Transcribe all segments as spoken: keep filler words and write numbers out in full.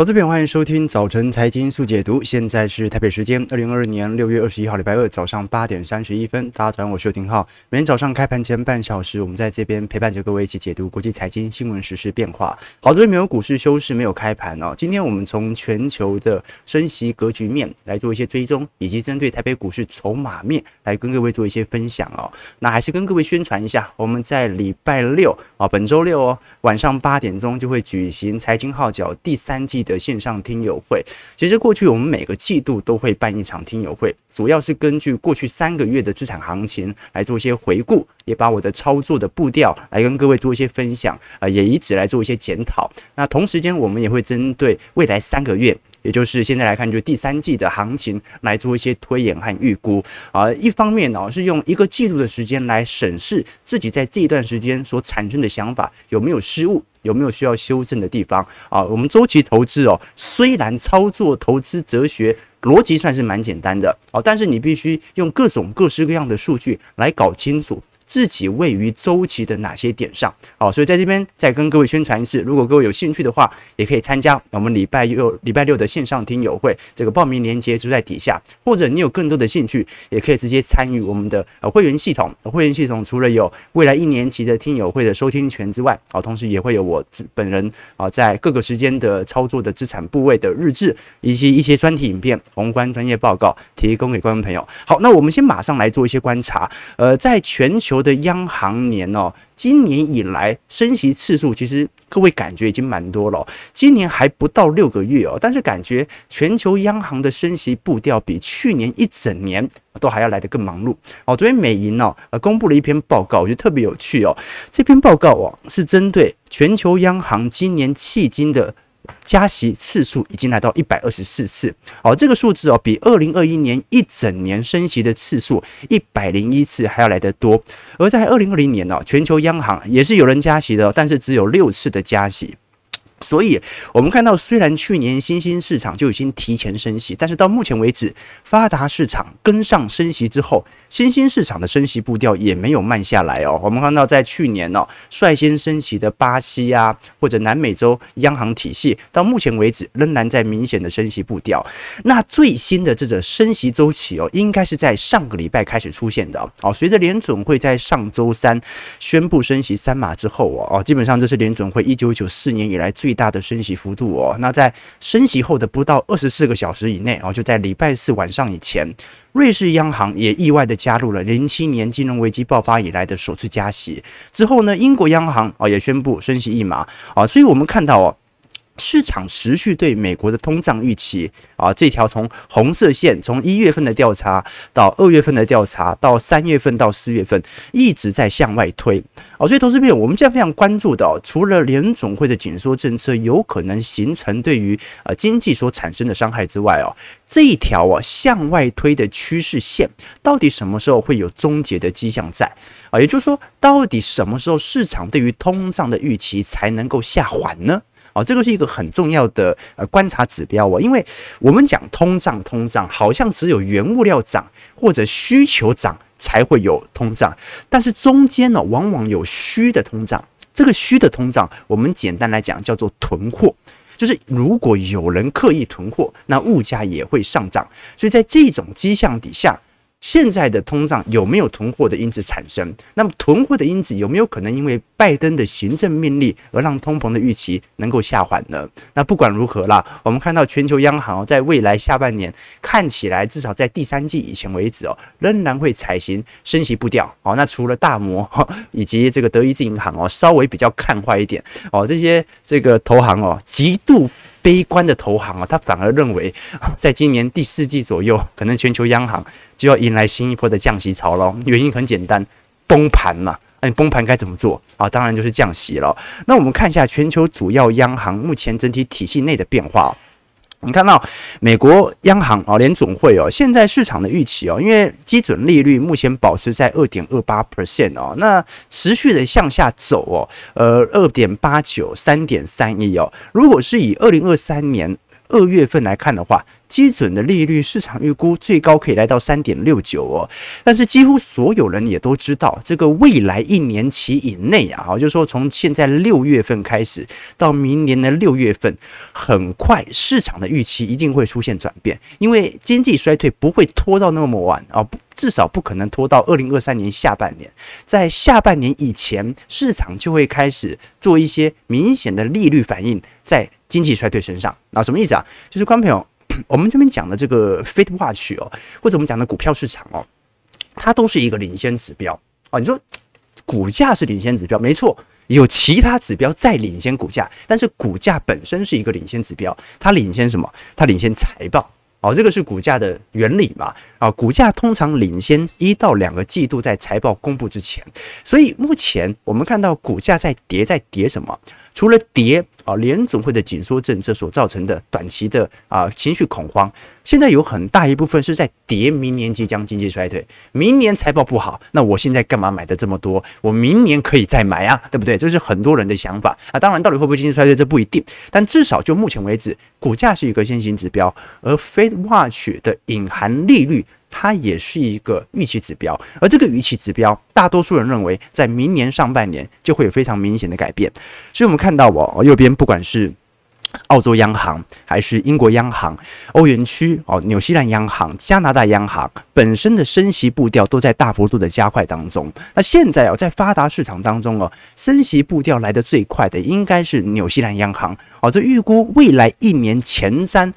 投资朋友，欢迎收听早晨财经速解读，现在是台北时间二零二二年六月二十一号礼拜二早上八点三十一分，大家早上，我是尤廷浩。每天早上开盘前半小时，我们在这边陪伴着各位一起解读国际财经新闻、时事变化。好的，没有股市休市，没有开盘哦。今天我们从全球的升息格局面来做一些追踪，以及针对台北股市筹码面来跟各位做一些分享哦。那还是跟各位宣传一下，我们在礼拜六啊、哦，本周六哦，晚上八点钟就会举行财经号角第三季的线上听友会。其实过去我们每个季度都会办一场听友会，主要是根据过去三个月的资产行情来做一些回顾，也把我的操作的步调来跟各位做一些分享、呃、也以此来做一些检讨。那同时间我们也会针对未来三个月，也就是现在来看就第三季的行情来做一些推演和预估、呃、一方面、哦、是用一个季度的时间来审视自己在这一段时间所产生的想法有没有失误，有没有需要修正的地方啊？我们周期投资哦，虽然操作投资哲学逻辑算是蛮简单的哦，但是你必须用各种各式各样的数据来搞清楚自己位于周期的哪些点上哦。所以在这边再跟各位宣传一次，如果各位有兴趣的话，也可以参加我们礼拜六礼拜六的线上听友会，这个报名链接就在底下。或者你有更多的兴趣，也可以直接参与我们的、呃、会员系统。会员系统除了有未来一年期的听友会的收听权之外哦，同时也会有我本人啊、呃、在各个时间的操作的资产部位的日志，以及一些专题影片。宏观专业报告提供给观众朋友。好，那我们先马上来做一些观察。呃，在全球的央行年哦，今年以来升息次数，其实各位感觉已经蛮多了、哦。今年还不到六个月哦，但是感觉全球央行的升息步调比去年一整年都还要来得更忙碌哦。昨天美银哦，呃，公布了一篇报告，我觉得特别有趣哦。这篇报告哦，是针对全球央行今年迄今的加息次数已经来到一百二十四次、哦、这个数字、哦、比二零二一年一整年升息的次数一百零一次还要来得多。而在二零二零年、哦、全球央行也是有人加息的，但是只有六次的加息。所以我们看到，虽然去年新兴市场就已经提前升息，但是到目前为止，发达市场跟上升息之后，新兴市场的升息步调也没有慢下来哦。我们看到，在去年哦率先升息的巴西啊，或者南美洲央行体系，到目前为止仍然在明显的升息步调。那最新的这个升息周期哦，应该是在上个礼拜开始出现的哦。随着联准会在上周三宣布升息三码之后哦，基本上这是联准会一九九四年以来最最大的升息幅度哦。那在升息后的不到二十四个小时以内哦，就在礼拜四晚上以前，瑞士央行也意外的加入了零七年金融危机爆发以来的首次加息。之后呢，英国央行哦也宣布升息一码啊、哦，所以我们看到哦。市场持续对美国的通胀预期啊，这条从红色线从一月份的调查到二月份的调查到三月份到四月份一直在向外推啊，所以投资朋友我们现在非常关注的、哦，除了联总会的紧缩政策有可能形成对于呃经济所产生的伤害之外哦，这一条啊、哦、向外推的趋势线到底什么时候会有终结的迹象在啊？也就是说，到底什么时候市场对于通胀的预期才能够下缓呢？哦，这个是一个很重要的呃观察指标哦，因为我们讲通胀，通胀好像只有原物料涨或者需求涨才会有通胀，但是中间呢、哦、往往有虚的通胀，这个虚的通胀我们简单来讲叫做囤货。就是如果有人刻意囤货，那物价也会上涨。所以在这种迹象底下，现在的通胀有没有囤货的因子产生？那么囤货的因子有没有可能因为拜登的行政命令而让通膨的预期能够下缓呢？那不管如何啦，我们看到全球央行在未来下半年看起来至少在第三季以前为止哦，仍然会采行升息步调哦。那除了大摩以及这个德意志银行哦，稍微比较看坏一点哦，这些这个投行哦，极度悲观的投行啊，他反而认为，在今年第四季左右，可能全球央行就要迎来新一波的降息潮了。原因很简单，崩盘嘛。那你崩盘该怎么做啊？当然就是降息了。那我们看一下全球主要央行目前整体体系内的变化。你看到美国央行啊，联总会哦，现在市场的预期哦，因为基准利率目前保持在 百分之二点二八 哦，那持续的向下走哦，呃 百分之二点八九、百分之三点三一 哦。如果是以二零二三年二月份来看的话，基准的利率市场预估最高可以来到 三点六九 哦。但是几乎所有人也都知道，这个未来一年期以内啊，就是说从现在六月份开始到明年的六月份，很快市场的预期一定会出现转变，因为经济衰退不会拖到那么晚啊，不。至少不可能拖到二零二三年下半年，在下半年以前，市场就会开始做一些明显的利率反应在经济衰退身上。那、啊、什么意思啊？就是观众朋友，我们这边讲的这个 Fed Watch 哦，或者我们讲的股票市场哦，它都是一个领先指标啊。你说股价是领先指标，没错。有其他指标再领先股价，但是股价本身是一个领先指标，它领先什么？它领先财报。哦，这个是股价的原理嘛？啊，股价通常领先一到两个季度在财报公布之前，所以目前我们看到股价在跌，在跌什么？除了跌啊，联总会的紧缩政策所造成的短期的啊、呃、情绪恐慌，现在有很大一部分是在跌明年即将经济衰退，明年财报不好，那我现在干嘛买的这么多？我明年可以再买啊，对不对？这是很多人的想法啊。当然，到底会不会经济衰退这不一定，但至少就目前为止，股价是一个先行指标，而 Fed Watch 的隐含利率。它也是一个预期指标，而这个预期指标，大多数人认为在明年上半年就会有非常明显的改变。所以，我们看到哦，右边不管是澳洲央行，还是英国央行、欧元区哦、纽西兰央行、加拿大央行本身的升息步调都在大幅度的加快当中。那现在哦，在发达市场当中哦，升息步调来得最快的应该是纽西兰央行哦，这预估未来一年前瞻。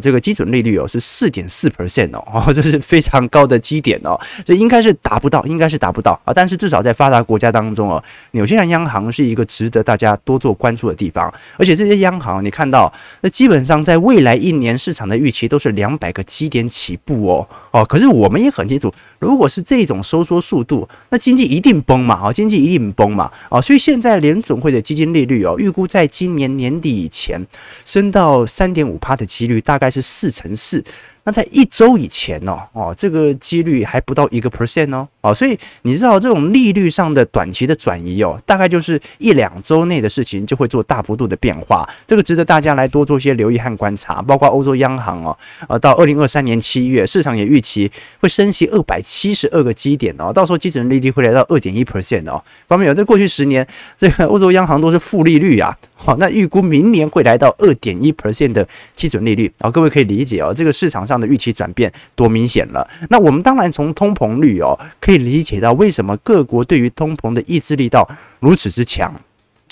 这个基准利率哦是 百分之四点四 哦，这是非常高的基点哦，所以应该是达不到，应该是达不到啊。但是至少在发达国家当中哦，纽西兰央行是一个值得大家多做关注的地方。而且这些央行你看到，那基本上在未来一年市场的预期都是两百个基点起步哦哦。可是我们也很清楚，如果是这种收缩速度，那经济一定崩嘛啊、哦，经济一定崩嘛啊、哦。所以现在联总会的基金利率哦，预估在今年年底以前升到 百分之三点五 的几率大概。是四乘四，那在一周以前哦，哦，这个几率还不到一个 percent 哦，哦，所以你知道这种利率上的短期的转移哦，大概就是一两周内的事情就会做大幅度的变化，这个值得大家来多做些留意和观察，包括欧洲央行哦，呃，到二零二三年七月，市场也预期会升息二百七十二个基点哦，到时候基准利率会来到 百分之二点一 哦，方面有在过去十年，这个欧洲央行都是负利率啊。好、哦，那预估明年会来到 百分之二点一 的基准利率，啊、哦，各位可以理解哦，这个市场上的预期转变多明显了。那我们当然从通膨率哦，可以理解到为什么各国对于通膨的抑制力道如此之强。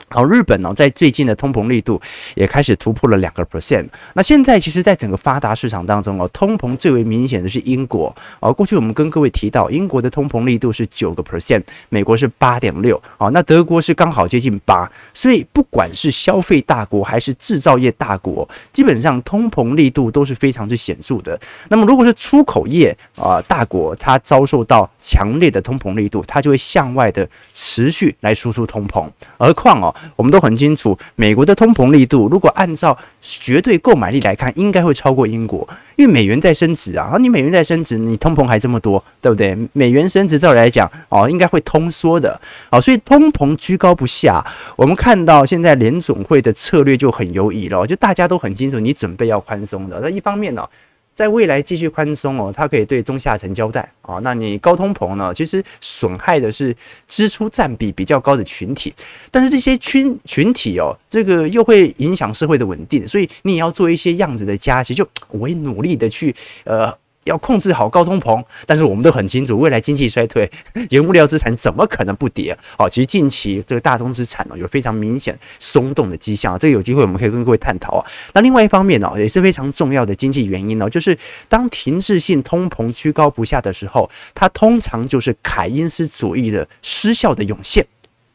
好、哦，日本呢、哦，在最近的通膨力度也开始突破了百分之二。那现在其实，在整个发达市场当中哦，通膨最为明显的是英国哦。过去我们跟各位提到，英国的通膨力度是百分之九，美国是百分之八点六，哦，那德国是刚好接近八。所以不管是消费大国还是制造业大国，基本上通膨力度都是非常之显著的。那么如果是出口业啊、呃、大国，它遭受到强烈的通膨力度，它就会向外的持续来输出通膨，何况哦。我们都很清楚，美国的通膨力度，如果按照绝对购买力来看，应该会超过英国，因为美元在升值啊，你美元在升值，你通膨还这么多，对不对？美元升值，照理来讲，哦，应该会通缩的，哦，所以通膨居高不下。我们看到现在联总会的策略就很犹疑了，就大家都很清楚，你准备要宽松的。那一方面呢、哦？在未来继续宽松哦，它可以对中下层交代啊、哦。那你高通膨呢？其实损害的是支出占比比较高的群体，但是这些群群体哦，这个又会影响社会的稳定，所以你也要做一些样子的加息。就我也努力的去呃，要控制好高通膨，但是我们都很清楚，未来经济衰退，原物料资产怎么可能不跌啊、哦？其实近期这个大宗资产呢、哦，有非常明显松动的迹象、啊，这个有机会我们可以跟各位探讨啊。那另外一方面呢、哦，也是非常重要的经济原因呢、哦，就是当停滞性通膨居高不下的时候，它通常就是凯因斯主义的失效的涌现。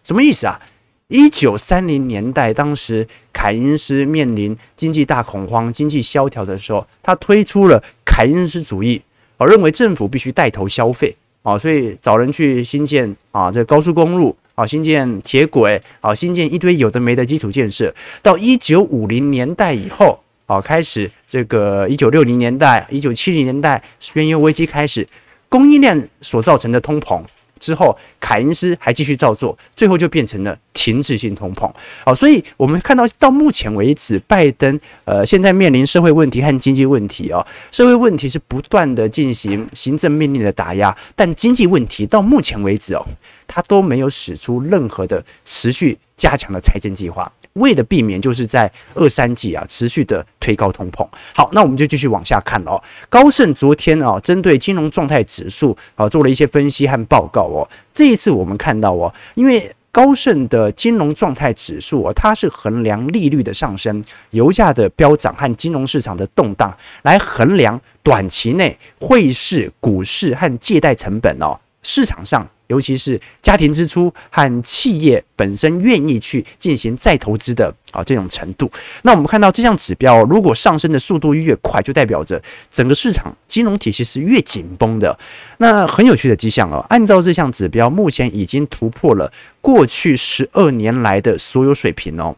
什么意思啊？一九三零年代，当时凯因斯面临经济大恐慌、经济萧条的时候，他推出了凯因斯主义，哦，认为政府必须带头消费，哦，所以找人去新建啊，这高速公路。啊，新建铁轨，啊，新建一堆有的没的基础建设。到一九五零年代以后，啊，开始这个一九六零年代、一九七零年代原油危机开始，供应链所造成的通膨之后，凯因斯还继续照做，最后就变成了停止性通膨。好、哦，所以我们看到到目前为止，拜登呃现在面临社会问题和经济问题哦，社会问题是不断的进行行政命令的打压，但经济问题到目前为止哦，他都没有使出任何的持续加强的财政计划，为的避免就是在二三季啊持续的推高通膨。好，那我们就继续往下看哦。高盛昨天啊针对金融状态指数啊做了一些分析和报告哦。这一次我们看到哦，因为高盛的金融状态指数、哦、它是衡量利率的上升、油价的飙涨和金融市场的动荡，来衡量短期内汇市、股市和借贷成本、哦、市场上尤其是家庭支出和企业本身愿意去进行再投资的、哦、这种程度。那我们看到这项指标、哦、如果上升的速度越快，就代表着整个市场金融体系是越紧绷的。那很有趣的迹象、哦、按照这项指标，目前已经突破了过去十二年来的所有水平哦。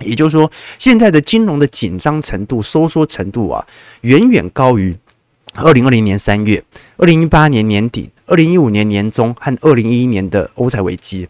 也就是说，现在的金融的紧张程度、收缩程度啊，远远高于二零二零年三月、二零一八年年底、二零一五年年中和二零一一年的欧债危机，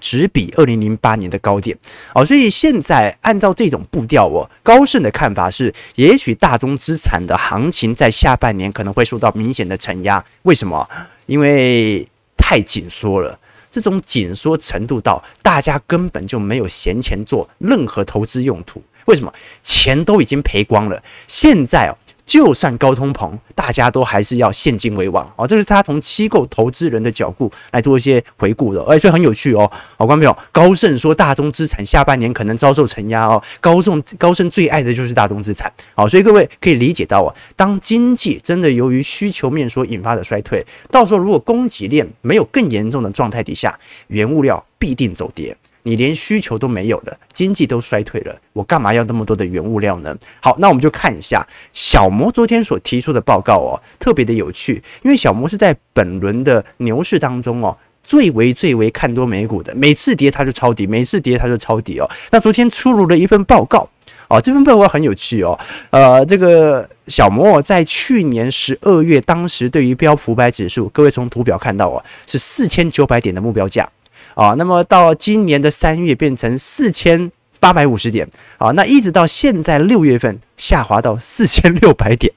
只比二零零八年的高点、哦、所以现在按照这种步调、哦、高盛的看法是，也许大宗资产的行情在下半年可能会受到明显的承压。为什么？因为太紧缩了，这种紧缩程度到大家根本就没有闲钱做任何投资用途。为什么？钱都已经赔光了，现在、哦就算高通膨，大家都还是要现金为王、哦、这是他从机构投资人的角度来做一些回顾的，而、欸、所以很有趣哦。好、哦，观众朋友，高盛说大宗资产下半年可能遭受承压哦。高盛高盛最爱的就是大宗资产，好、哦，所以各位可以理解到啊，当经济真的由于需求面所引发的衰退，到时候如果供给链没有更严重的状态底下，原物料必定走跌。你连需求都没有了，经济都衰退了，我干嘛要那么多的原物料呢？好，那我们就看一下小摩昨天所提出的报告哦，特别的有趣，因为小摩是在本轮的牛市当中哦，最为最为看多美股的，每次跌它就抄底，每次跌它就抄底哦。那昨天出炉了一份报告哦，这份报告很有趣哦，呃，这个小摩在去年十二月，当时对于标普五百指数，各位从图表看到哦，是四千九百点的目标价。啊、那么到今年的三月变成四千八百五十点、啊、那一直到现在六月份下滑到四千六百点、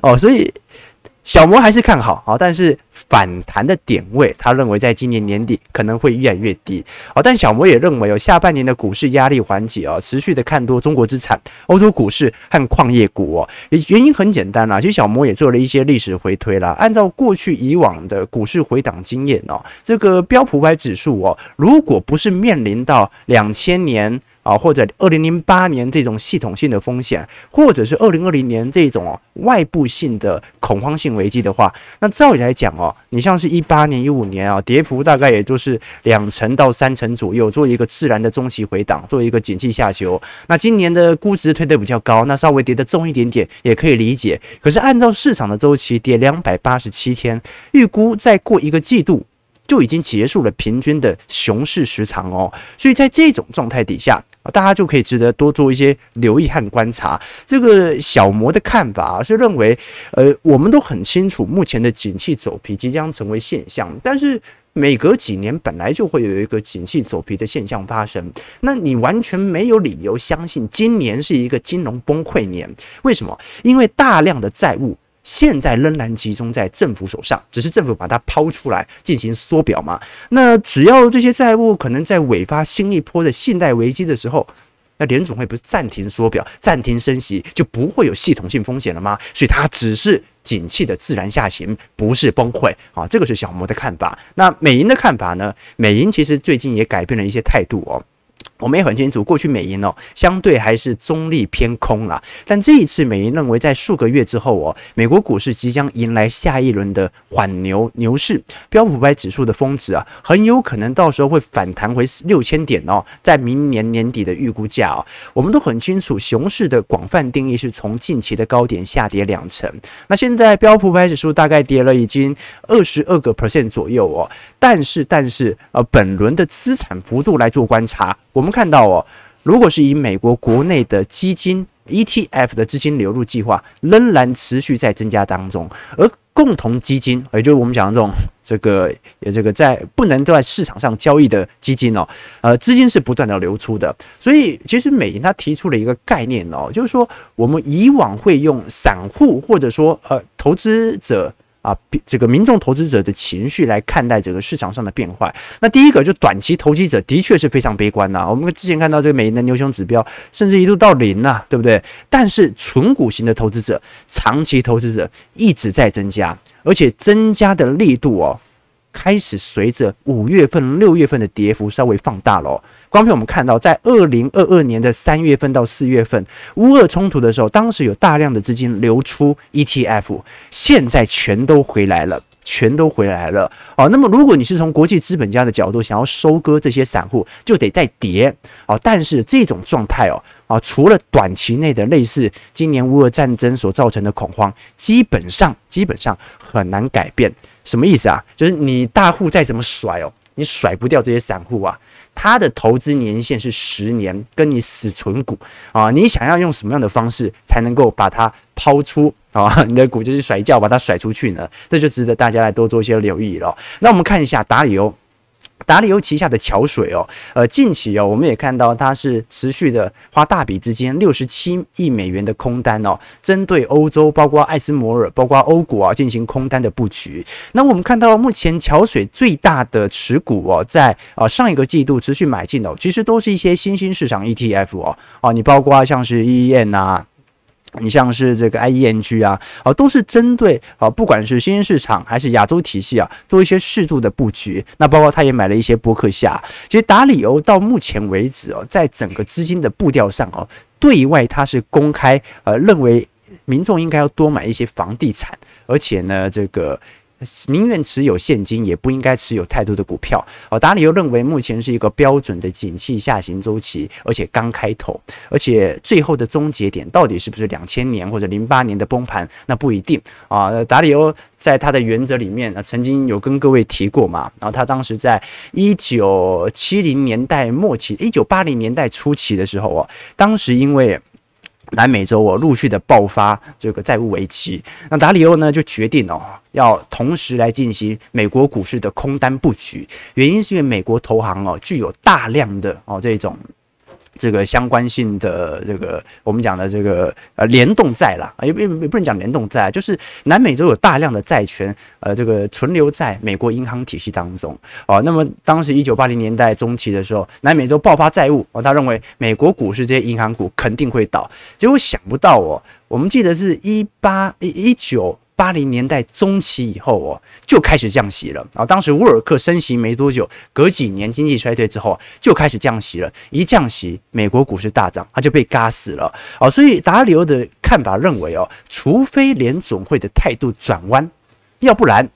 啊、所以小摩还是看好、啊、但是反弹的点位他认为在今年年底可能会越来越低、啊、但小摩也认为有、哦、下半年的股市压力缓解、哦、持续的看多中国资产、欧洲股市和矿业股、哦、原因很简单啦，其实小摩也做了一些历史回推啦，按照过去以往的股市回档经验、哦、这个标普五百指数、哦、如果不是面临到两千年、啊、或者二零零八年这种系统性的风险，或者是二零二零年这种、哦、外部性的恐慌性危机的话，那照理来讲哦，你像是一八年、一五年啊，跌幅大概也就是两成到三成左右，做一个自然的中期回档，做一个景气下修。那今年的估值推得比较高，那稍微跌得重一点点也可以理解。可是按照市场的周期，跌两百八十七天，预估再过一个季度就已经结束了平均的熊市时长哦，所以在这种状态底下，大家就可以值得多做一些留意和观察。这个小摩的看法、啊、是认为，呃，我们都很清楚，目前的景气走皮即将成为现象，但是每隔几年本来就会有一个景气走皮的现象发生，那你完全没有理由相信今年是一个金融崩溃年。为什么？因为大量的债务现在仍然集中在政府手上，只是政府把它抛出来进行缩表嘛。那只要这些债务可能在尾发新一波的信贷危机的时候，那联准会不是暂停缩表、暂停升息，就不会有系统性风险了吗？所以它只是景气的自然下行，不是崩溃啊。这个是小摩的看法。那美银的看法呢？美银其实最近也改变了一些态度哦。我们也很清楚，过去美银哦，相对还是中立偏空啦。但这一次，美银认为在数个月之后哦，美国股市即将迎来下一轮的缓牛牛市，标普五百指数的峰值啊，很有可能到时候会反弹回六千点哦，在明年年底的预估价哦。我们都很清楚，熊市的广泛定义是从近期的高点下跌两成。那现在标普五百指数大概跌了已经二十二个 percent 左右哦。但是但是呃，本轮的资产幅度来做观察，我们看到哦，如果是以美国国内的基金、E T F 的资金流入计划仍然持续在增加当中，而共同基金，也就是我们讲的这种这个也这个在不能在市场上交易的基金哦，呃，资金是不断的流出的。所以其实美银他提出了一个概念哦，就是说我们以往会用散户或者说呃投资者。啊，这个民众投资者的情绪来看待这个市场上的变化。那第一个就短期投机者的确是非常悲观呐、啊。我们之前看到这个美银的牛熊指标，甚至一度到零呐、啊，对不对？但是纯股型的投资者、长期投资者一直在增加，而且增加的力度哦，开始随着五月份、六月份的跌幅稍微放大了、哦。光凭我们看到，在二零二二年的三月份到四月份，乌俄冲突的时候，当时有大量的资金流出 E T F， 现在全都回来了，全都回来了。好、哦，那么如果你是从国际资本家的角度想要收割这些散户，就得再跌。好、哦，但是这种状态哦，啊、哦，除了短期内的类似今年乌俄战争所造成的恐慌，基本上基本上很难改变。什么意思啊？就是你大户再怎么甩哦。你甩不掉这些散户啊，他的投资年限是十年，跟你死存股啊，你想要用什么样的方式才能够把它抛出啊？你的股就是甩掉，把它甩出去呢？这就值得大家来多做一些留意了。那我们看一下达里欧。达里欧旗下的桥水哦，呃，近期哦，我们也看到它是持续的花大笔资金，六十七亿美元的空单哦，针对欧洲，包括艾斯摩尔，包括欧股啊，进行空单的布局。那我们看到目前桥水最大的持股哦，在啊、呃、上一个季度持续买进哦，其实都是一些新兴市场 E T F 哦，啊、呃，你包括像是 E E N 啊。你像是这个 I E N G 啊，啊都是针对啊，不管是新兴市场还是亚洲体系啊，做一些适度的布局。那包括他也买了一些波克夏。其实达里欧到目前为止哦，在整个资金的步调上哦，对外他是公开呃认为民众应该要多买一些房地产，而且呢这个。宁愿持有现金，也不应该持有太多的股票。哦，达里欧认为目前是一个标准的景气下行周期，而且刚开头，而且最后的终结点到底是不是两千年或者零八年的崩盘，那不一定啊。达里欧在他的原则里面、啊、曾经有跟各位提过嘛，然后他当时在一九七零年代末期、一九八零年代初期的时候哦，当时因为。南美洲哦，陆续的爆发这个债务危机，那达里欧呢就决定哦，要同时来进行美国股市的空单布局，原因是因为美国投行哦具有大量的哦这种。这个相关性的这个我们讲的这个呃联动债啦，也也不能讲联动债，就是南美洲有大量的债权，呃，这个存留在美国银行体系当中哦。那么当时一九八零年代中期的时候，南美洲爆发债务哦，他认为美国股市这些银行股肯定会倒，结果想不到哦，我们记得是一八一九。八零年代中期以后哦，就开始降息了啊！当时沃尔克升息没多久，隔几年经济衰退之后就开始降息了。一降息，美国股市大涨，它就被嘎死了啊！所以达里欧的看法认为哦，除非联准会的态度转弯，要不然。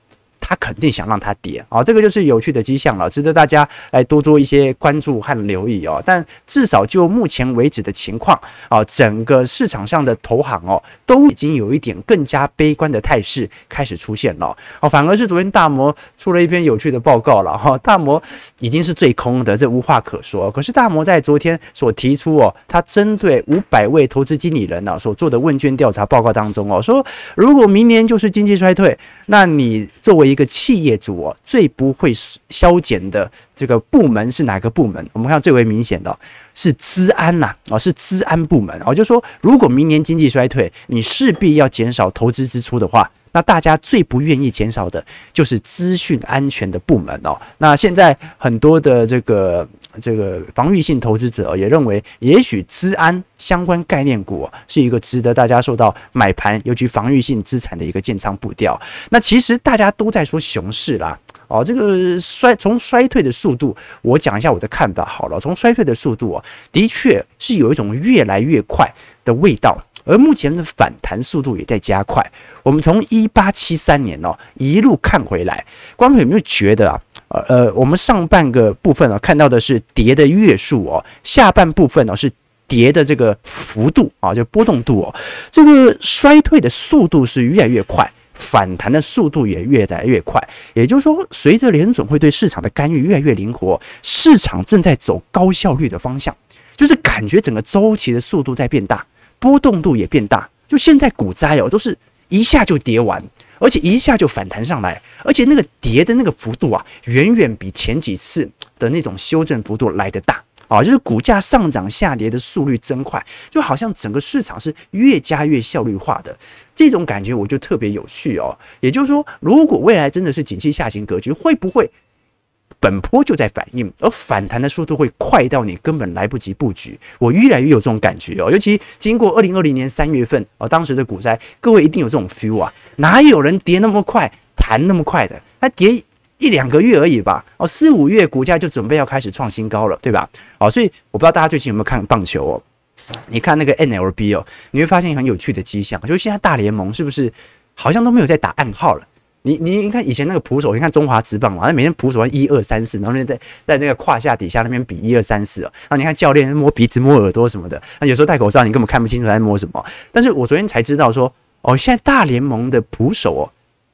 他肯定想让它跌啊、哦，这个就是有趣的迹象了，值得大家来多做一些关注和留意哦。但至少就目前为止的情况啊、哦，整个市场上的投行哦，都已经有一点更加悲观的态势开始出现了哦。反而是昨天大摩出了一篇有趣的报告了哈、哦，大摩已经是最空的，这无话可说。可是大摩在昨天所提出哦，他针对五百位投资经理人呢、啊、所做的问卷调查报告当中哦，说如果明年就是经济衰退，那你作为一个企业主哦，最不会削减的这个部门是哪个部门？我们看到最为明显的、哦、是资安呐、啊，哦，是资安部门哦。就说如果明年经济衰退，你势必要减少投资支出的话，那大家最不愿意减少的就是资讯安全的部门哦。那现在很多的这个这个防御性投资者、哦、也认为，也许资安相关概念股、哦、是一个值得大家受到买盘，尤其防御性资产的一个建仓步调。那其实大家都在说熊市啦。哦，这个衰从衰退的速度，我讲一下我的看法好了。从衰退的速度哦，的确是有一种越来越快的味道，而目前的反弹速度也在加快。我们从一八七三年哦一路看回来，观众有没有觉得啊？呃，我们上半个部分哦看到的是跌的月数哦，下半部分哦是。跌的这个幅度啊，就波动度哦，这个衰退的速度是越来越快，反弹的速度也越来越快。也就是说，随着联准会对市场的干预越来越灵活，市场正在走高效率的方向，就是感觉整个周期的速度在变大。波动度也变大。就现在股灾哦，都是一下就跌完，而且一下就反弹上来，而且那个跌的那个幅度啊，远远比前几次的那种修正幅度来得大啊、哦！就是股价上涨下跌的速率真快，就好像整个市场是越加越效率化的这种感觉，我就特别有趣哦。也就是说，如果未来真的是景气下行格局，会不会？本波就在反应，而反弹的速度会快到你根本来不及布局。我越来越有这种感觉哦，尤其经过二零二零年三月份哦，当时的股灾，各位一定有这种 feel 啊，哪有人跌那么快，弹那么快的？它跌一两个月而已吧，哦，四五月股价就准备要开始创新高了，对吧？哦，所以我不知道大家最近有没有看棒球哦？你看那个 M L B 哦，你会发现很有趣的迹象，就是现在大联盟是不是好像都没有在打暗号了？你你看以前那个捕手，你看中华职棒嘛，那每天捕手一二三四，然后在在那个胯下底下那边比一二三四，然后你看教练摸鼻子摸耳朵什么的，那有时候戴口罩你根本看不清楚在摸什么。但是我昨天才知道说，哦，现在大联盟的捕手哦，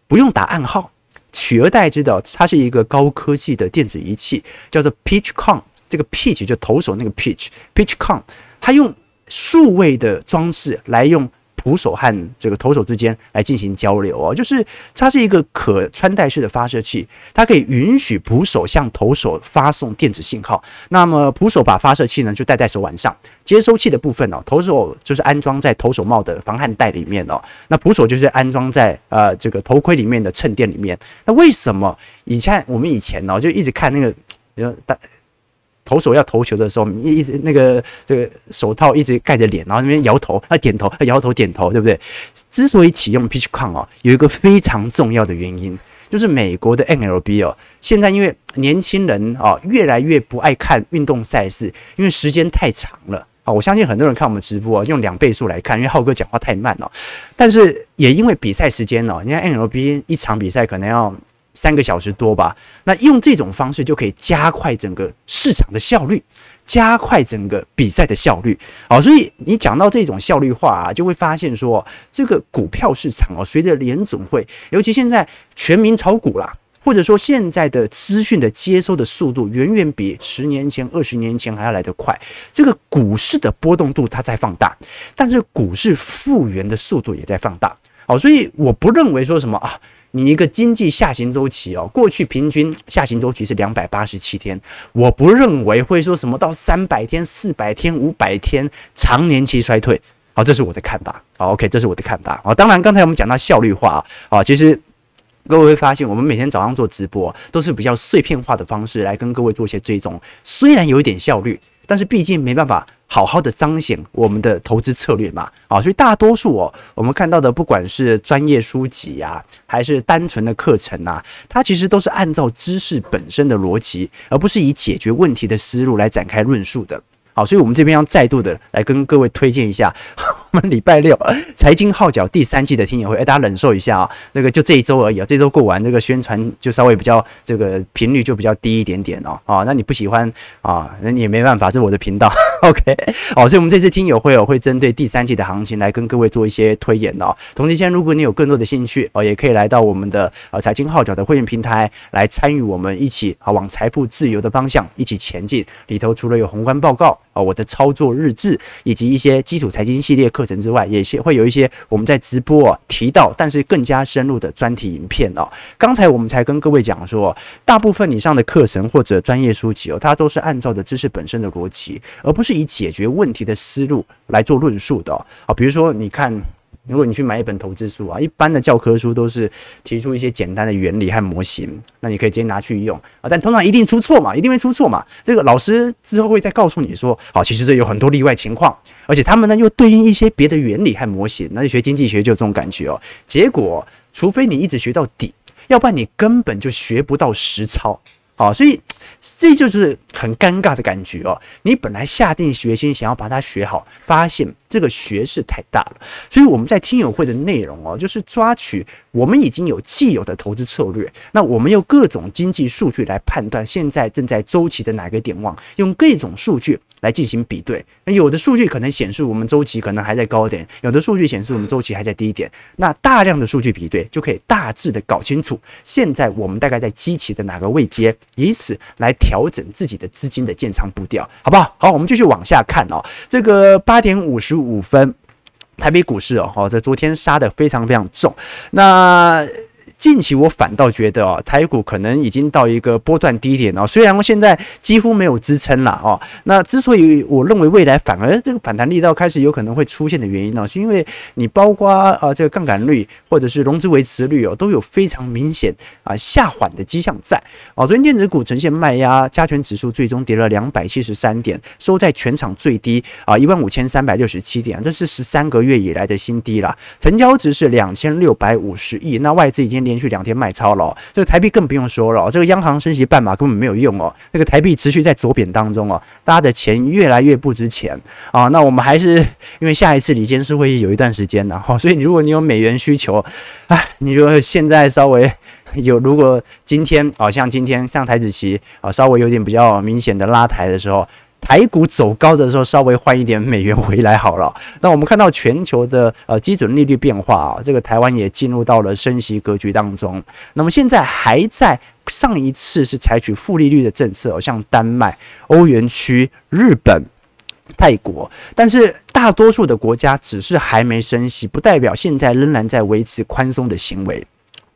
不用打暗号，取而代之的，它是一个高科技的电子仪器，叫做 PitchCom， 这个 pitch 就投手那个 pitch， PitchCom， 它用数位的装置来用。捕手和这个投手之间来进行交流哦，就是它是一个可穿戴式的发射器，它可以允许捕手向投手发送电子信号。那么捕手把发射器呢就戴在手腕上，接收器的部分哦，投手就是安装在投手帽的防汗带里面哦，那捕手就是安装在呃这个头盔里面的衬垫里面。那为什么以前我们以前呢、哦、就一直看那个呃大。投手要投球的时候，一直那个这个手套一直盖着脸，然后那边摇头，啊点头，啊摇头点头，对不对？之所以启用 PitchCom 哦，有一个非常重要的原因，就是美国的 M L B 哦，现在因为年轻人啊、哦、越来越不爱看运动赛事，因为时间太长了。哦、我相信很多人看我们直播、哦、用两倍速来看，因为浩哥讲话太慢了、哦。但是也因为比赛时间哦，你看 M L B 一场比赛可能要。三个小时多吧，那用这种方式就可以加快整个市场的效率，加快整个比赛的效率。好、哦，所以你讲到这种效率化啊，就会发现说，这个股票市场哦，随着联准会，尤其现在全民炒股啦，或者说现在的资讯的接收的速度，远远比十年前、二十年前还要来得快。这个股市的波动度它在放大，但是股市复原的速度也在放大。好、哦，所以我不认为说什么啊。你一个经济下行周期哦，过去平均下行周期是两百八十七天，我不认为会说什么到三百天、四百天、五百天长年期衰退。好，这是我的看法。好 ，OK， 这是我的看法。好，当然刚才我们讲到效率化啊，其实各位会发现，我们每天早上做直播都是比较碎片化的方式来跟各位做一些追踪，虽然有一点效率，但是毕竟没办法。好好的彰显我们的投资策略嘛，啊，所以大多数哦，我们看到的不管是专业书籍啊，还是单纯的课程啊，它其实都是按照知识本身的逻辑，而不是以解决问题的思路来展开论述的。好，所以我们这边要再度的来跟各位推荐一下，我们礼拜六财经号角第三季的听友会，哎，大家忍受一下啊、哦，这个就这一周而已啊、哦，这周过完，这个宣传就稍微比较这个频率就比较低一点点哦，啊、哦，那你不喜欢啊，那、哦、你也没办法，这是我的频道 ，OK， 好、哦，所以我们这次听友会哦，会针对第三季的行情来跟各位做一些推演哦。同时间，如果你有更多的兴趣哦，也可以来到我们的呃财经号角的会员平台来参与，我们一起啊、哦、往财富自由的方向一起前进。里头除了有宏观报告。啊，我的操作日志以及一些基础财经系列课程之外，也会有一些我们在直播、哦、提到，但是更加深入的专题影片哦。刚才我们才跟各位讲说，大部分以上的课程或者专业书籍哦，它都是按照的知识本身的逻辑，而不是以解决问题的思路来做论述的、哦、啊。比如说，你看。如果你去买一本投资书啊，一般的教科书都是提出一些简单的原理和模型，那你可以直接拿去用啊，但通常一定出错嘛，一定会出错嘛。这个老师之后会再告诉你说，好、哦，其实这有很多例外情况，而且他们呢又对应一些别的原理和模型。那学经济学就有这种感觉哦。结果，除非你一直学到底，要不然你根本就学不到实操。好、哦，所以这就是很尴尬的感觉哦。你本来下定决心想要把它学好，发现这个学识太大了。所以我们在听友会的内容哦，就是抓取我们已经有既有的投资策略，那我们用各种经济数据来判断现在正在周期的哪个点望，用各种数据来进行比对。那有的数据可能显示我们周期可能还在高点，有的数据显示我们周期还在低点。那大量的数据比对就可以大致的搞清楚，现在我们大概在基期的哪个位阶。以此来调整自己的资金的建仓步调，好不好？好，我们继续往下看哦。这个八点五十五分台北股市哦，在昨天杀得非常非常重。那近期我反倒觉得哦，台股可能已经到一个波段低点哦，虽然现在几乎没有支撑了哦。那之所以我认为未来反而这个反弹力道开始有可能会出现的原因呢、哦，是因为你包括啊、呃、这个杠杆率或者是融资维持率哦，都有非常明显啊、呃、下缓的迹象在哦。昨天电子股呈现卖压，加权指数最终跌了两百七十三点，收在全场最低啊一万五千三百六十七点，这是十三个月以来的新低了。成交值是两千六百五十亿，那外资已经连续两天卖超了、哦，这个台币更不用说了、哦，这个央行升息半码根本没有用哦，那个台币持续在走贬当中哦，大家的钱越来越不值钱啊。那我们还是因为下一次理监事会议有一段时间呢、啊哦，所以如果你有美元需求，哎，你说现在稍微有，如果今天啊、哦，像今天像台指期啊、哦，稍微有点比较明显的拉抬的时候。台股走高的时候，稍微换一点美元回来好了。那我们看到全球的呃基准利率变化啊、哦，这个台湾也进入到了升息格局当中。那么现在还在上一次是采取负利率的政策、哦，像丹麦、欧元区、日本、泰国，但是大多数的国家只是还没升息，不代表现在仍然在维持宽松的行为。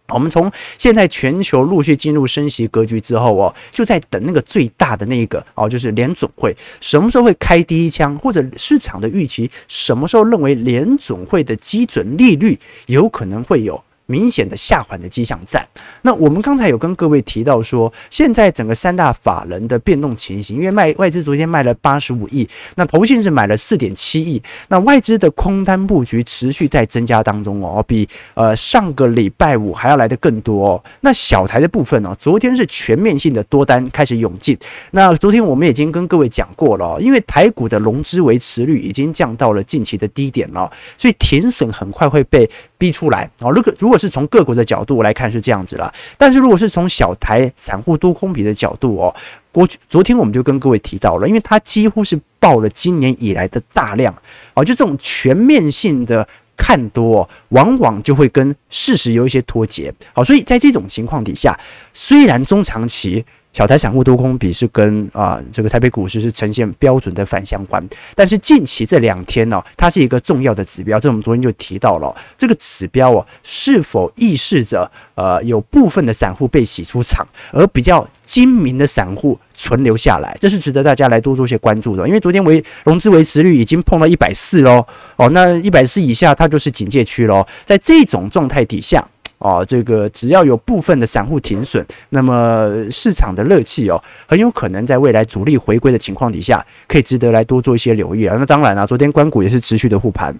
我们从现在全球陆续进入升息格局之后哦，就在等那个最大的那一个哦，就是联准会什么时候会开第一枪，或者市场的预期什么时候认为联准会的基准利率有可能会有明显的下缓的迹象在。那我们刚才有跟各位提到说，现在整个三大法人的变动情形，因为卖外资昨天卖了八十五亿，那投信是买了 四点七亿，那外资的空单布局持续在增加当中哦，比呃上个礼拜五还要来得更多哦。那小台的部分哦，昨天是全面性的多单开始涌进。那昨天我们已经跟各位讲过了哦，因为台股的融资维持率已经降到了近期的低点了，所以停损很快会被逼出来哦。如果如果如果是从各国的角度来看是这样子啦，但是如果是从小台散户多空比的角度哦，昨天我们就跟各位提到了，因为它几乎是爆了今年以来的大量哦，就这种全面性的看多、哦，往往就会跟事实有一些脱节。好，所以在这种情况底下，虽然中长期小台散户多空比是跟啊、呃、这个台北股市是呈现标准的反相关，但是近期这两天呢、哦，它是一个重要的指标，这我们昨天就提到了、哦，这个指标哦是否预示着呃有部分的散户被洗出场，而比较精明的散户存留下来，这是值得大家来多做些关注的。因为昨天维融资维持率已经碰到一百四喽，哦，那一百四以下它就是警戒区喽，在这种状态底下。哦，这个只要有部分的散户停损，那么市场的热气哦，很有可能在未来主力回归的情况底下，可以值得来多做一些留意啊。那当然啊，昨天官股也是持续的护盘。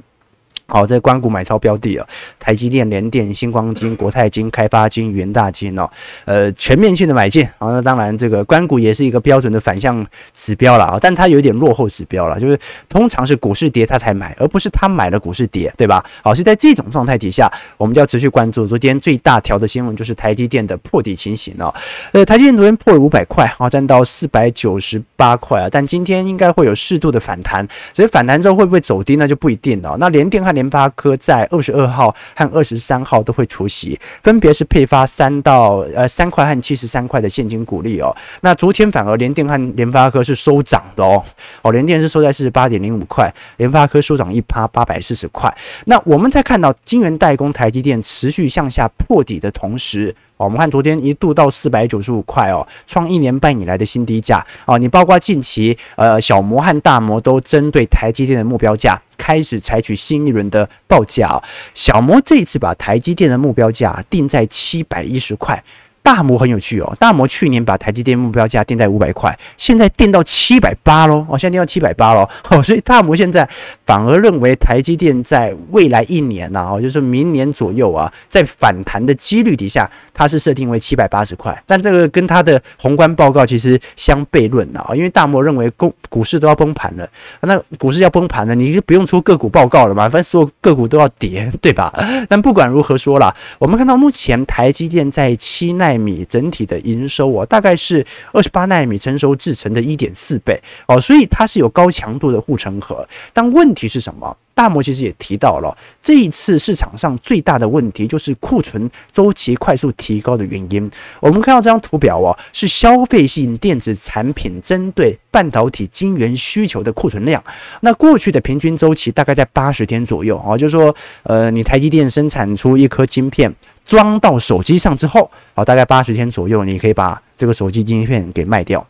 好、哦，在官股买超标的啊，台积电、联电、星光金、国泰金、开发金、元大金哦，呃，全面性的买进啊、哦。那当然，这个官股也是一个标准的反向指标啦啊、哦，但它有点落后指标啦，就是通常是股市跌它才买，而不是它买了股市跌，对吧？好、哦，所以在这种状态底下，我们就要持续关注。昨天最大条的新闻就是台积电的破底情形哦，呃，台积电昨天破了五百块啊，占到四百九十八块啊，但今天应该会有适度的反弹，所以反弹之后会不会走低那就不一定了、哦。那联电和联发科在二十二号和二十三号都会出席，分别是配发3到呃3块和七十三块的现金股利哦。那昨天反而联电和联发科是收涨的哦，哦，联电是收在 四十八点零五块，联发科收涨 百分之一 八百四十块。那我们在看到晶圆代工台积电持续向下破底的同时。哦、我们看昨天一度到四百九十五块哦，创一年半以来的新低价哦。你包括近期呃小摩和大摩都针对台积电的目标价开始采取新一轮的报价哦。小摩这一次把台积电的目标价定在七百一十块，大摩很有趣哦，大摩去年把台积电目标价定在五百块，现在定到七百八咯哦，现在定到七百八咯哦，所以大摩现在反而认为台积电在未来一年啊、哦、就是明年左右啊，在反弹的几率底下，它是设定为七百八十块，但这个跟它的宏观报告其实相悖论啊、哦，因为大摩认为股市都要崩盘了，那股市要崩盘了，你就不用出个股报告了嘛，反正所有个股都要跌，对吧？但不管如何说啦，我们看到目前台积电在期内奈米整体的营收、哦、大概是二十八奈米成熟制程的 一点四 倍、哦、所以它是有高强度的护城河。但问题是什么？大摩其实也提到了，这一次市场上最大的问题就是库存周期快速提高的原因。我们看到这张图表哦，是消费性电子产品针对半导体晶圆需求的库存量。那过去的平均周期大概在八十天左右啊、哦，就是说，呃，你台积电生产出一颗晶片，装到手机上之后啊、哦，大概八十天左右，你可以把这个手机晶片给卖掉。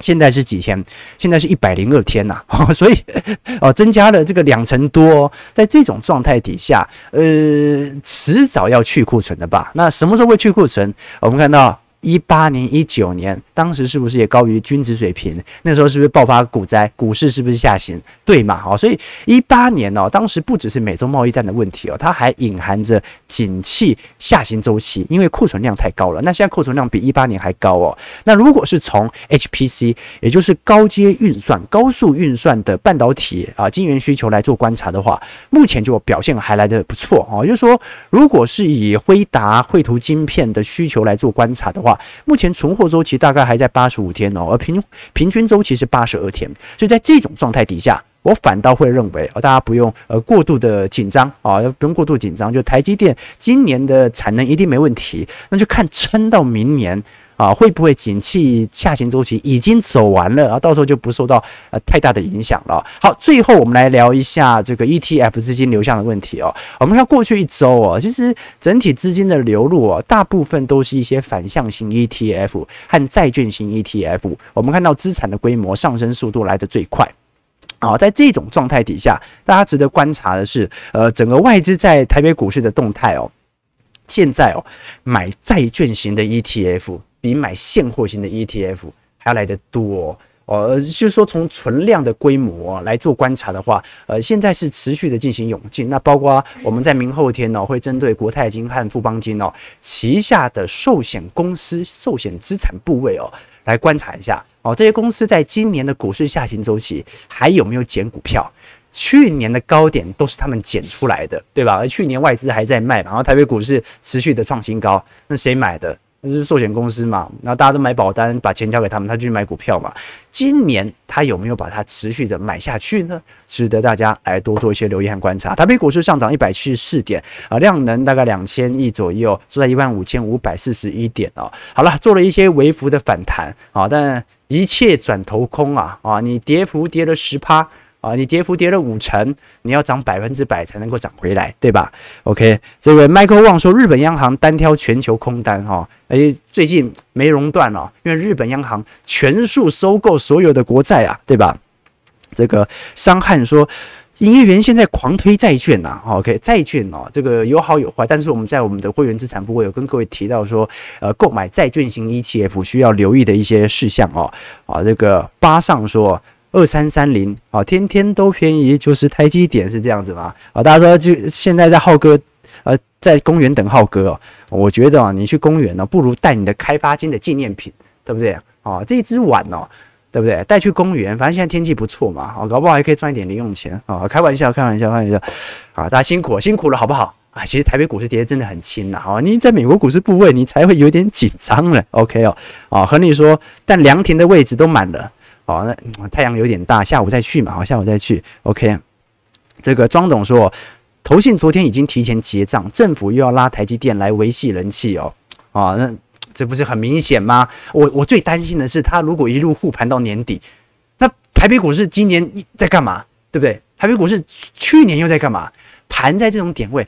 现在是几天？现在是一百零二天呐、啊哦，所以哦，增加了这个两成多、哦。在这种状态底下，呃，迟早要去库存的吧？那什么时候会去库存？我们看到一八年、一九年，当时是不是也高于均值水平？那时候是不是爆发股灾？股市是不是下行？对嘛？哦，所以一八年哦，当时不只是美洲贸易战的问题哦，它还隐含着景气下行周期，因为库存量太高了。那现在库存量比一八年还高哦。那如果是从 H P C， 也就是高阶运算、高速运算的半导体啊晶圆需求来做观察的话，目前就表现还来得不错哦。也就是说，如果是以辉达、绘图晶片的需求来做观察的话，目前存货周期大概还在八十五天哦，而平平均周期是八十二天，所以在这种状态底下，我反倒会认为、哦、大家不用呃过度的紧张啊、哦，不用过度紧张，就台积电今年的产能一定没问题，那就看撑到明年啊，会不会景气下行周期已经走完了啊？到时候就不受到呃太大的影响了。好，最后我们来聊一下这个 E T F 资金流向的问题哦。我们看过去一周哦，其实整体资金的流入哦，大部分都是一些反向型 E T F 和债券型 E T F。我们看到资产的规模上升速度来得最快。好、哦，在这种状态底下，大家值得观察的是，呃，整个外资在台北股市的动态哦。现在哦，买债券型的 E T F。比买现货型的 E T F 还要来得多哦。呃，就是说从存量的规模来做观察的话，呃，现在是持续的进行涌进。那包括我们在明后天呢、哦，会针对国泰金和富邦金哦旗下的寿险公司寿险资产部位哦来观察一下哦，这些公司在今年的股市下行周期还有没有减股票？去年的高点都是他们减出来的，对吧？而去年外资还在卖嘛，然后台北股市持续的创新高，那谁买的？那是寿险公司嘛，然后大家都买保单，把钱交给他们，他就去买股票嘛。今年他有没有把它持续的买下去呢？值得大家来多做一些留意和观察。台北股市上涨一百七十四点啊、呃，量能大概两千亿左右，收在一万五千五百四十一点啊、哦。好了，做了一些微幅的反弹啊、哦，但一切转头空啊啊！你跌幅跌了 百分之十。啊，你跌幅跌了五成，你要涨百分之百才能够涨回来，对吧 ？OK， 这个 Michael Wang 说，日本央行单挑全球空单哈、哦，而且最近没熔断了、哦，因为日本央行全数收购所有的国债啊，对吧？这个商汉说，营业员现在狂推债券呐、啊、，OK， 债券哦，这个有好有坏，但是我们在我们的会员资产部位有跟各位提到说，呃，购买债券型 E T F 需要留意的一些事项哦，啊，这个巴上说。二三三零啊，天天都便宜，就是台积电是这样子嘛啊、哦？大家说就现在在浩哥，呃，在公园等浩哥哦。我觉得啊、哦，你去公园呢、哦，不如带你的开发金的纪念品，对不对啊、哦？这一只碗哦，对不对？带去公园，反正现在天气不错嘛，哦、搞不好还可以赚一点零用钱啊、哦！开玩笑，开玩笑，开玩笑啊！大家辛苦辛苦了，好不好？啊，其实台北股市跌真的很轻啦、啊哦，你在美国股市部位你才会有点紧张了 ，OK 哦啊、哦，和你说，但凉亭的位置都满了。好、哦，那太阳有点大，下午再去嘛。好，下午再去。OK， 这个庄总说，投信昨天已经提前结账，政府又要拉台积电来维系人气哦。啊、哦，那这不是很明显吗？我我最担心的是，他如果一路护盘到年底，那台北股市今年在干嘛？对不对？台北股市去年又在干嘛？盘在这种点位。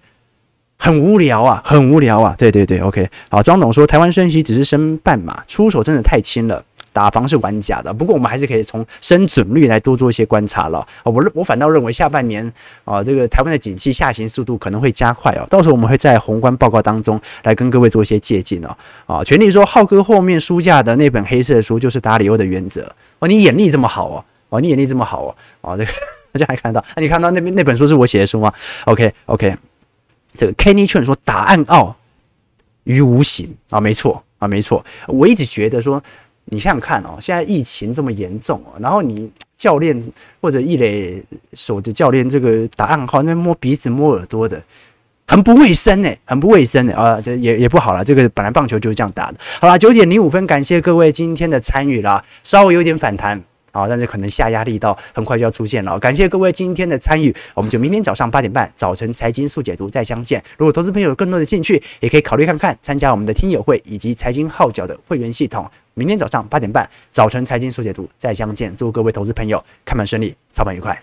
很无聊啊，很无聊啊，对对对 ，OK， 好，庄董说台湾升息只是升半码，出手真的太轻了，打房是玩假的。不过我们还是可以从升准率来多做一些观察了。哦、我我反倒认为下半年啊、哦，这个台湾的景气下行速度可能会加快哦。到时候我们会在宏观报告当中来跟各位做一些借鉴哦。啊、哦，权力说浩哥后面书架的那本黑色的书就是达里欧的原则哦，你眼力这么好哦，哦你眼力这么好哦，哦这个大家还看到，啊、你看到那那本书是我写的书吗 ？OK OK。这个 Kenny Chen 说答案傲于无形啊，没错啊，没错。我一直觉得说，你想想看哦，现在疫情这么严重哦，然后你教练或者一垒手的教练这个打暗号，那摸鼻子摸耳朵的，很不卫生哎、欸，很不卫生哎、欸、啊，这也也不好啦，这个本来棒球就是这样打的。好啦， 九点零五 分，感谢各位今天的参与啦，稍微有点反弹啊，但是可能下压力道很快就要出现了。感谢各位今天的参与，我们就明天早上八点半早晨财经速解读再相见。如果投资朋友有更多的兴趣，也可以考虑看看参加我们的听友会以及财经号角的会员系统。明天早上八点半早晨财经速解读再相见，祝各位投资朋友看盘顺利，操盘愉快。